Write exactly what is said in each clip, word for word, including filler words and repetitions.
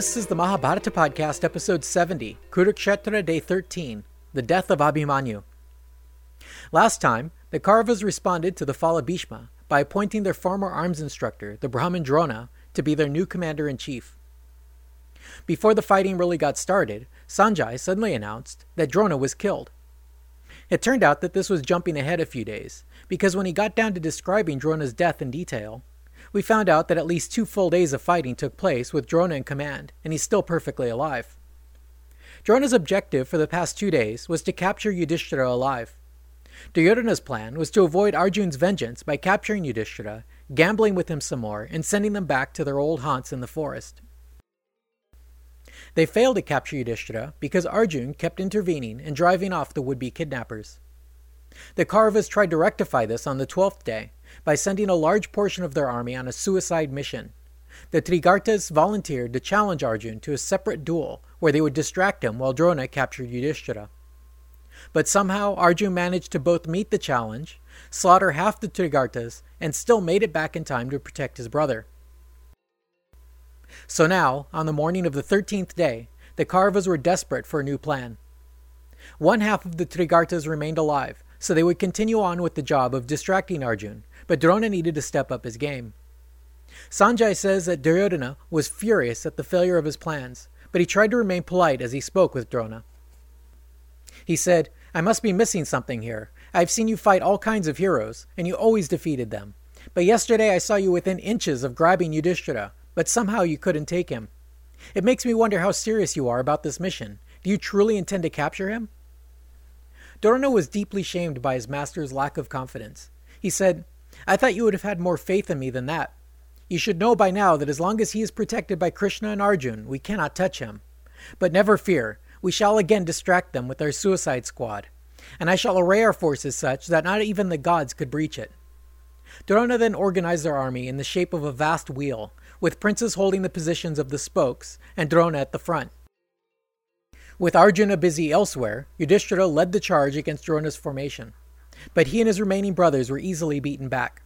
This is the Mahabharata Podcast, Episode seventy, Kurukshetra, Day thirteen, The Death of Abhimanyu. Last time, the Kauravas responded to the fall of Bhishma by appointing their former arms instructor, the Brahmin Drona, to be their new commander-in-chief. Before the fighting really got started, Sanjay suddenly announced that Drona was killed. It turned out that this was jumping ahead a few days, because when he got down to describing Drona's death in detail, we found out that at least two full days of fighting took place with Drona in command, and he's still perfectly alive. Drona's objective for the past two days was to capture Yudhishthira alive. Duryodhana's plan was to avoid Arjuna's vengeance by capturing Yudhishthira, gambling with him some more, and sending them back to their old haunts in the forest. They failed to capture Yudhishthira because Arjuna kept intervening and driving off the would-be kidnappers. The Kauravas tried to rectify this on the twelfth day, by sending a large portion of their army on a suicide mission. The Trigartas volunteered to challenge Arjuna to a separate duel where they would distract him while Drona captured Yudhishthira. But somehow Arjuna managed to both meet the challenge, slaughter half the Trigartas, and still made it back in time to protect his brother. So now, on the morning of the thirteenth day, the Kauravas were desperate for a new plan. One half of the Trigartas remained alive, so they would continue on with the job of distracting Arjuna, but Drona needed to step up his game. Sanjay says that Duryodhana was furious at the failure of his plans, but he tried to remain polite as he spoke with Drona. He said, "I must be missing something here. I've seen you fight all kinds of heroes, and you always defeated them. But yesterday I saw you within inches of grabbing Yudhishthira, but somehow you couldn't take him. It makes me wonder how serious you are about this mission. Do you truly intend to capture him?" Drona was deeply shamed by his master's lack of confidence. He said, "I thought you would have had more faith in me than that. You should know by now that as long as he is protected by Krishna and Arjuna, we cannot touch him. But never fear, we shall again distract them with our suicide squad, and I shall array our forces such that not even the gods could breach it." Drona then organized their army in the shape of a vast wheel, with princes holding the positions of the spokes and Drona at the front. With Arjuna busy elsewhere, Yudhishthira led the charge against Drona's formation, but he and his remaining brothers were easily beaten back.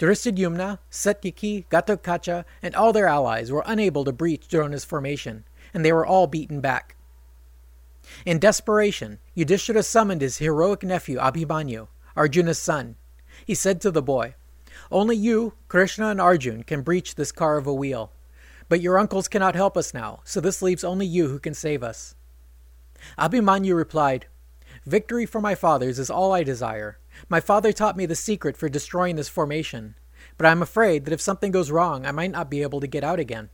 Dhrishtadyumna, Satyaki, Ghatotkacha, and all their allies were unable to breach Drona's formation, and they were all beaten back. In desperation, Yudhishthira summoned his heroic nephew Abhimanyu, Arjuna's son. He said to the boy, "Only you, Krishna and Arjuna, can breach this Kaurava wheel. But your uncles cannot help us now, so this leaves only you who can save us." Abhimanyu replied, "Victory for my fathers is all I desire. My father taught me the secret for destroying this formation, but I'm afraid that if something goes wrong, I might not be able to get out again."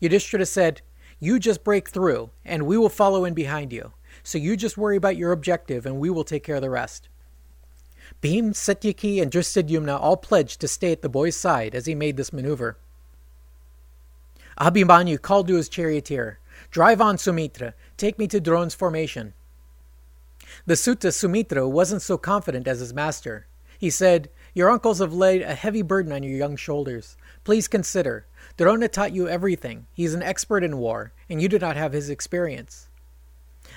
Yudhishthira said, "You just break through, and we will follow in behind you. So you just worry about your objective, and we will take care of the rest." Bhim, Satyaki, and Dhristadyumna all pledged to stay at the boy's side as he made this maneuver. Abhimanyu called to his charioteer, "Drive on, Sumitra. Take me to Drona's formation." The Sutta Sumitra wasn't so confident as his master. He said, "Your uncles have laid a heavy burden on your young shoulders. Please consider, Drona taught you everything. He is an expert in war, and you do not have his experience."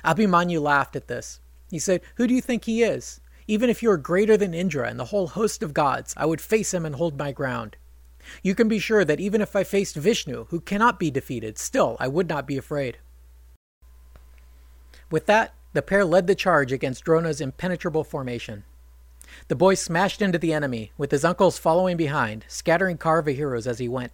Abhimanyu laughed at this. He said, "Who do you think he is? Even if you are greater than Indra and the whole host of gods, I would face him and hold my ground. You can be sure that even if I faced Vishnu, who cannot be defeated, still I would not be afraid." With that, the pair led the charge against Drona's impenetrable formation. The boy smashed into the enemy, with his uncles following behind, scattering Kaurava heroes as he went.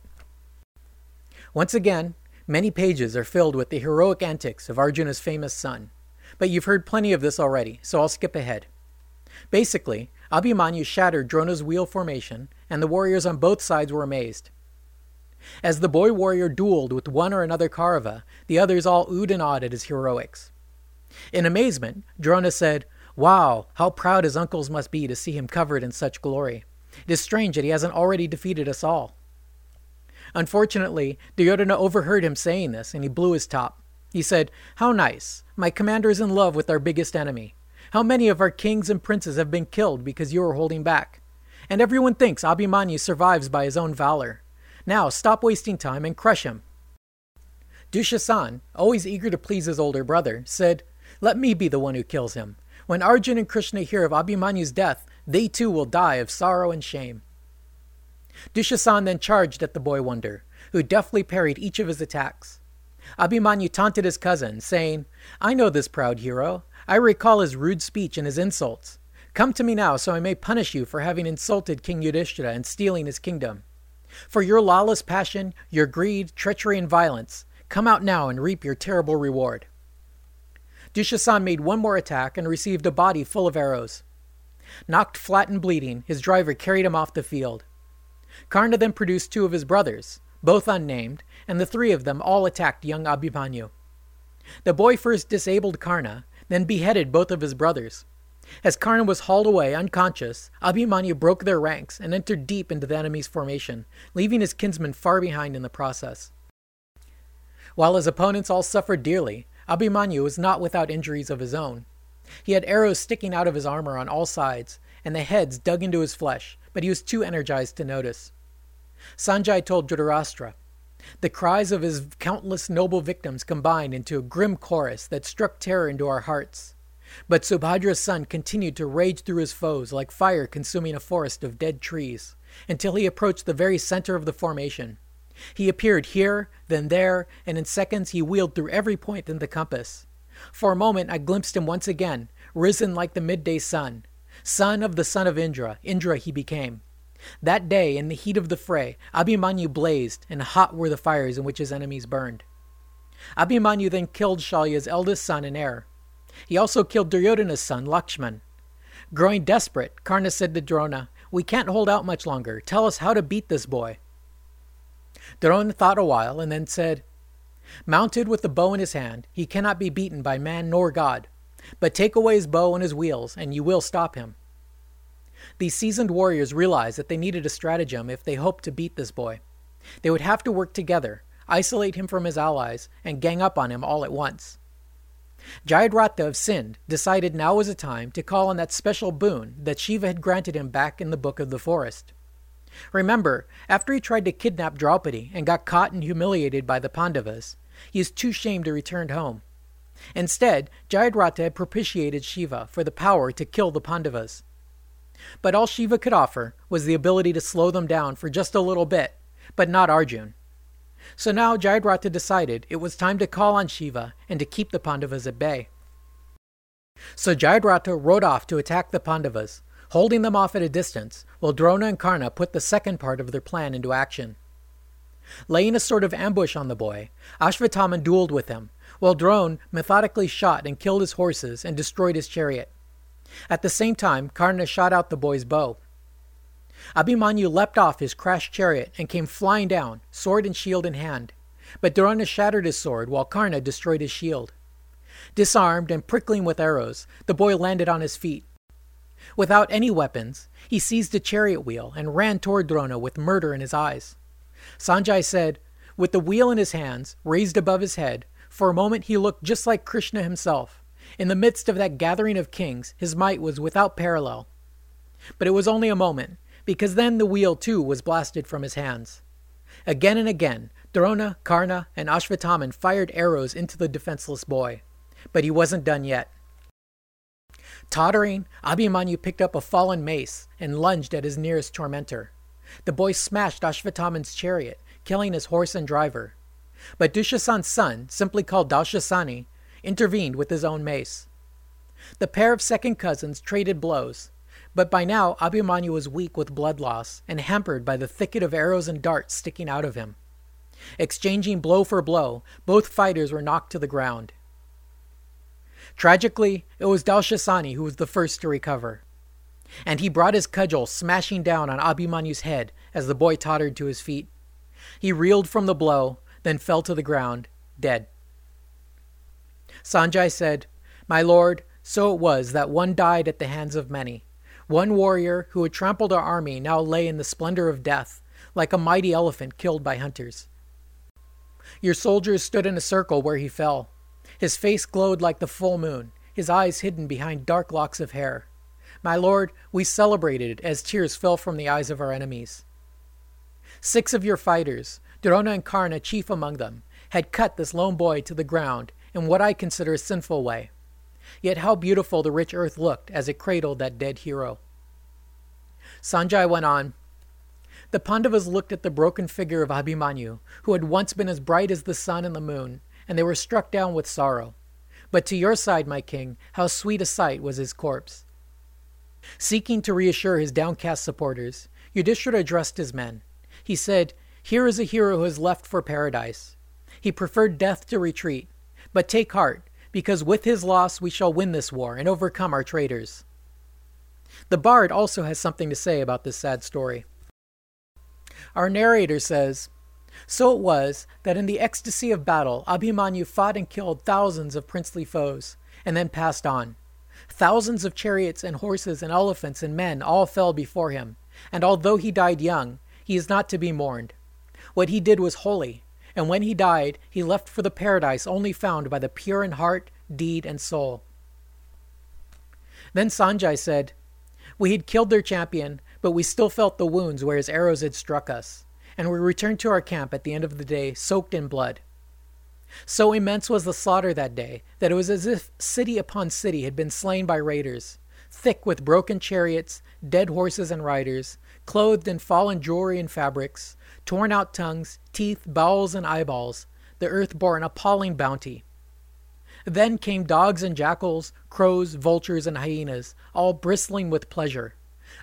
Once again, many pages are filled with the heroic antics of Arjuna's famous son, but you've heard plenty of this already, so I'll skip ahead. Basically, Abhimanyu shattered Drona's wheel formation, and the warriors on both sides were amazed. As the boy warrior dueled with one or another Kaurava, the others all oohed and awed at his heroics. In amazement, Drona said, "Wow, how proud his uncles must be to see him covered in such glory. It is strange that he hasn't already defeated us all." Unfortunately, Duryodhana overheard him saying this, and he blew his top. He said, "How nice. My commander is in love with our biggest enemy. How many of our kings and princes have been killed because you are holding back? And everyone thinks Abhimanyu survives by his own valor. Now stop wasting time and crush him." Dushasan, always eager to please his older brother, said, "Let me be the one who kills him. When Arjuna and Krishna hear of Abhimanyu's death, they too will die of sorrow and shame." Dushasan then charged at the boy wonder, who deftly parried each of his attacks. Abhimanyu taunted his cousin, saying, "I know this proud hero. I recall his rude speech and his insults. Come to me now so I may punish you for having insulted King Yudhishthira and stealing his kingdom. For your lawless passion, your greed, treachery, and violence, come out now and reap your terrible reward." Dushasan made one more attack and received a body full of arrows. Knocked flat and bleeding, his driver carried him off the field. Karna then produced two of his brothers, both unnamed, and the three of them all attacked young Abhimanyu. The boy first disabled Karna, then beheaded both of his brothers. As Karna was hauled away unconscious, Abhimanyu broke their ranks and entered deep into the enemy's formation, leaving his kinsmen far behind in the process. While his opponents all suffered dearly, Abhimanyu was not without injuries of his own. He had arrows sticking out of his armor on all sides, and the heads dug into his flesh, but he was too energized to notice. Sanjay told Dhritarashtra, "The cries of his countless noble victims combined into a grim chorus that struck terror into our hearts. But Subhadra's son continued to rage through his foes like fire consuming a forest of dead trees, until he approached the very center of the formation. He appeared here, then there, and in seconds he wheeled through every point in the compass. For a moment I glimpsed him once again, risen like the midday sun. Son of the son of Indra, Indra he became. That day, in the heat of the fray, Abhimanyu blazed, and hot were the fires in which his enemies burned." Abhimanyu then killed Shalya's eldest son and heir. He also killed Duryodhana's son, Lakshman. Growing desperate, Karna said to Drona, "We can't hold out much longer. Tell us how to beat this boy." Drona thought a while and then said, "Mounted with the bow in his hand, he cannot be beaten by man nor god. But take away his bow and his wheels, and you will stop him." These seasoned warriors realized that they needed a stratagem if they hoped to beat this boy. They would have to work together, isolate him from his allies, and gang up on him all at once. Jayadratha of Sindh decided now was a time to call on that special boon that Shiva had granted him back in the Book of the Forest. Remember, after he tried to kidnap Draupadi and got caught and humiliated by the Pandavas, he is too ashamed to return home. Instead, Jayadratha had propitiated Shiva for the power to kill the Pandavas. But all Shiva could offer was the ability to slow them down for just a little bit, but not Arjuna. So now Jayadratha decided it was time to call on Shiva and to keep the Pandavas at bay. So Jayadratha rode off to attack the Pandavas, holding them off at a distance, while Drona and Karna put the second part of their plan into action. Laying a sort of ambush on the boy, Ashvatthama dueled with him, while Drona methodically shot and killed his horses and destroyed his chariot. At the same time, Karna shot out the boy's bow. Abhimanyu leapt off his crashed chariot and came flying down, sword and shield in hand. But Drona shattered his sword while Karna destroyed his shield. Disarmed and prickling with arrows, the boy landed on his feet. Without any weapons, he seized a chariot wheel and ran toward Drona with murder in his eyes. Sanjay said, with the wheel in his hands, raised above his head, for a moment he looked just like Krishna himself. In the midst of that gathering of kings, his might was without parallel. But it was only a moment, because then the wheel too was blasted from his hands. Again and again, Drona, Karna, and Ashvatthama fired arrows into the defenseless boy. But he wasn't done yet. Tottering, Abhimanyu picked up a fallen mace and lunged at his nearest tormentor. The boy smashed Ashvatthama's chariot, killing his horse and driver. But Dushasan's son, simply called Dashasani, intervened with his own mace. The pair of second cousins traded blows, but by now Abhimanyu was weak with blood loss and hampered by the thicket of arrows and darts sticking out of him. Exchanging blow for blow, both fighters were knocked to the ground. Tragically, it was Dhrishtadyumna who was the first to recover, and he brought his cudgel smashing down on Abhimanyu's head as the boy tottered to his feet. He reeled from the blow, then fell to the ground, dead. Sanjay said, "My lord, so it was that one died at the hands of many. One warrior who had trampled our army now lay in the splendor of death, like a mighty elephant killed by hunters. Your soldiers stood in a circle where he fell. His face glowed like the full moon, his eyes hidden behind dark locks of hair. My lord, we celebrated as tears fell from the eyes of our enemies. Six of your fighters, Drona and Karna chief among them, had cut this lone boy to the ground in what I consider a sinful way. Yet how beautiful the rich earth looked as it cradled that dead hero." Sanjay went on, The Pandavas looked at the broken figure of Abhimanyu, who had once been as bright as the sun and the moon, and they were struck down with sorrow. But to your side, my king, how sweet a sight was his corpse. Seeking to reassure his downcast supporters, Yudhishthira addressed his men. He said, "Here is a hero who has left for paradise. He preferred death to retreat, but take heart, because with his loss we shall win this war and overcome our traitors." The bard also has something to say about this sad story. Our narrator says, "So it was that in the ecstasy of battle, Abhimanyu fought and killed thousands of princely foes, and then passed on. Thousands of chariots and horses and elephants and men all fell before him, and although he died young, he is not to be mourned. What he did was holy, and when he died, he left for the paradise only found by the pure in heart, deed, and soul." Then Sanjay said, "We had killed their champion, but we still felt the wounds where his arrows had struck us, and we returned to our camp at the end of the day, soaked in blood. So immense was the slaughter that day that it was as if city upon city had been slain by raiders, thick with broken chariots, dead horses and riders, clothed in fallen jewelry and fabrics, torn out tongues, teeth, bowels, and eyeballs. The earth bore an appalling bounty. Then came dogs and jackals, crows, vultures, and hyenas, all bristling with pleasure.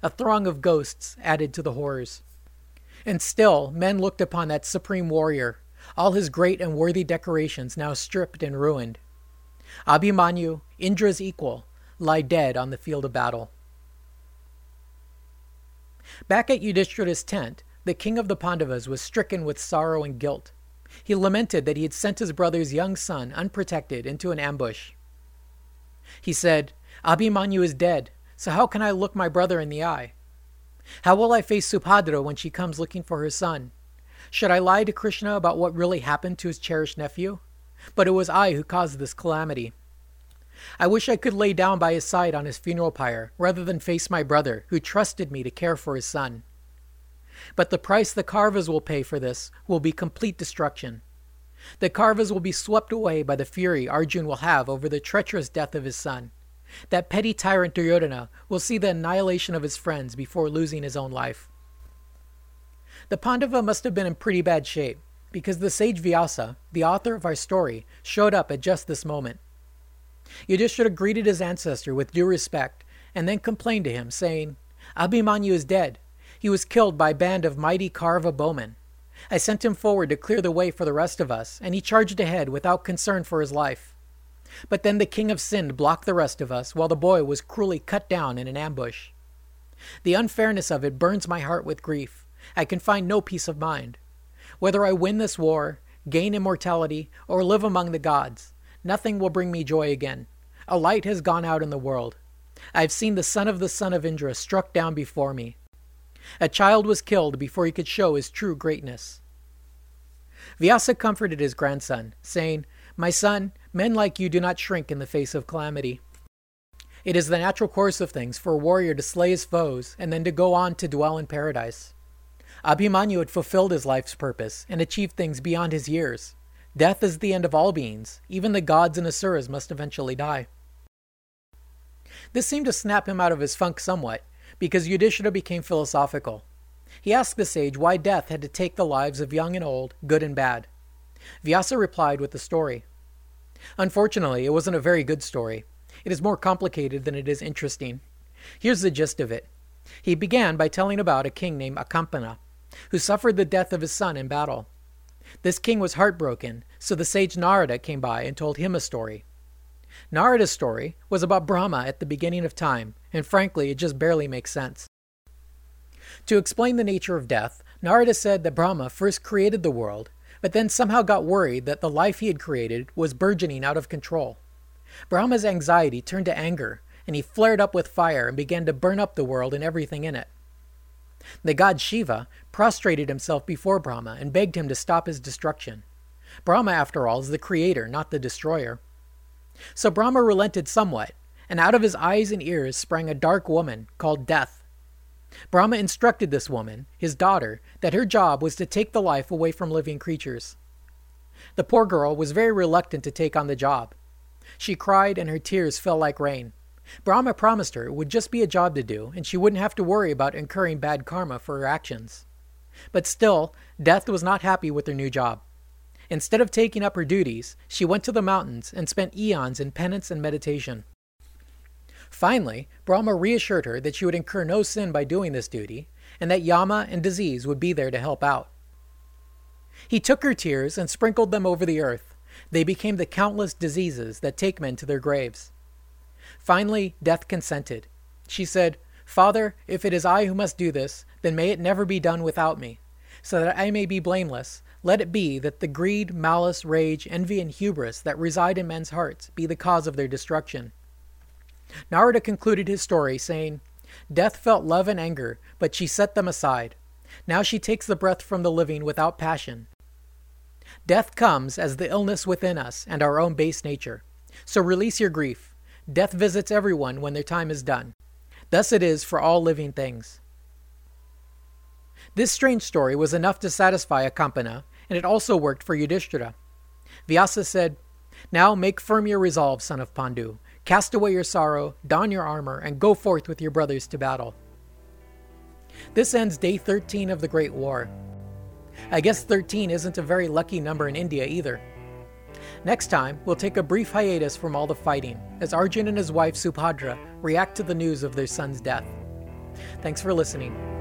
A throng of ghosts added to the horrors. And still men looked upon that supreme warrior, all his great and worthy decorations now stripped and ruined. Abhimanyu, Indra's equal, lie dead on the field of battle." Back at Yudhishthira's tent, the king of the Pandavas was stricken with sorrow and guilt. He lamented that he had sent his brother's young son, unprotected, into an ambush. He said, "Abhimanyu is dead, so how can I look my brother in the eye? How will I face Subhadra when she comes looking for her son? Should I lie to Krishna about what really happened to his cherished nephew? But it was I who caused this calamity. I wish I could lay down by his side on his funeral pyre, rather than face my brother, who trusted me to care for his son. But the price the Kauravas will pay for this will be complete destruction. The Kauravas will be swept away by the fury Arjuna will have over the treacherous death of his son. That petty tyrant Duryodhana will see the annihilation of his friends before losing his own life." The Pandava must have been in pretty bad shape, because the sage Vyasa, the author of our story, showed up at just this moment. Yudhishthira greeted his ancestor with due respect, and then complained to him, saying, "Abhimanyu is dead. He was killed by a band of mighty Kaurava bowmen. I sent him forward to clear the way for the rest of us, and he charged ahead without concern for his life. But then the king of Sindh blocked the rest of us, while the boy was cruelly cut down in an ambush. The unfairness of it burns my heart with grief. I can find no peace of mind. Whether I win this war, gain immortality, or live among the gods, nothing will bring me joy again. A light has gone out in the world. I have seen the son of the son of Indra struck down before me. A child was killed before he could show his true greatness." Vyasa comforted his grandson, saying, "My son, men like you do not shrink in the face of calamity. It is the natural course of things for a warrior to slay his foes and then to go on to dwell in paradise. Abhimanyu had fulfilled his life's purpose and achieved things beyond his years. Death is the end of all beings. Even the gods and Asuras must eventually die." This seemed to snap him out of his funk somewhat, because Yudhishthira became philosophical. He asked the sage why death had to take the lives of young and old, good and bad. Vyasa replied with the story. Unfortunately, it wasn't a very good story. It is more complicated than it is interesting. Here's the gist of it. He began by telling about a king named Akampana, who suffered the death of his son in battle. This king was heartbroken, so the sage Narada came by and told him a story. Narada's story was about Brahma at the beginning of time, and frankly, it just barely makes sense. To explain the nature of death, Narada said that Brahma first created the world, but then somehow got worried that the life he had created was burgeoning out of control. Brahma's anxiety turned to anger, and he flared up with fire and began to burn up the world and everything in it. The god Shiva prostrated himself before Brahma and begged him to stop his destruction. Brahma, after all, is the creator, not the destroyer. So Brahma relented somewhat, and out of his eyes and ears sprang a dark woman called Death. Brahma instructed this woman, his daughter, that her job was to take the life away from living creatures. The poor girl was very reluctant to take on the job. She cried and her tears fell like rain. Brahma promised her it would just be a job to do, and she wouldn't have to worry about incurring bad karma for her actions. But still, Death was not happy with her new job. Instead of taking up her duties, she went to the mountains and spent eons in penance and meditation. Finally, Brahma reassured her that she would incur no sin by doing this duty, and that Yama and disease would be there to help out. He took her tears and sprinkled them over the earth. They became the countless diseases that take men to their graves. Finally, Death consented. She said, "Father, if it is I who must do this, then may it never be done without me. So that I may be blameless, let it be that the greed, malice, rage, envy, and hubris that reside in men's hearts be the cause of their destruction." Narada concluded his story, saying, "Death felt love and anger, but she set them aside. Now she takes the breath from the living without passion. Death comes as the illness within us and our own base nature. So release your grief. Death visits everyone when their time is done. Thus it is for all living things." This strange story was enough to satisfy Akampana, and it also worked for Yudhishthira. Vyasa said, "Now make firm your resolve, son of Pandu. Cast away your sorrow, don your armor, and go forth with your brothers to battle." This ends day thirteen of the Great War. I guess thirteen isn't a very lucky number in India either. Next time, we'll take a brief hiatus from all the fighting, as Arjun and his wife Subhadra react to the news of their son's death. Thanks for listening.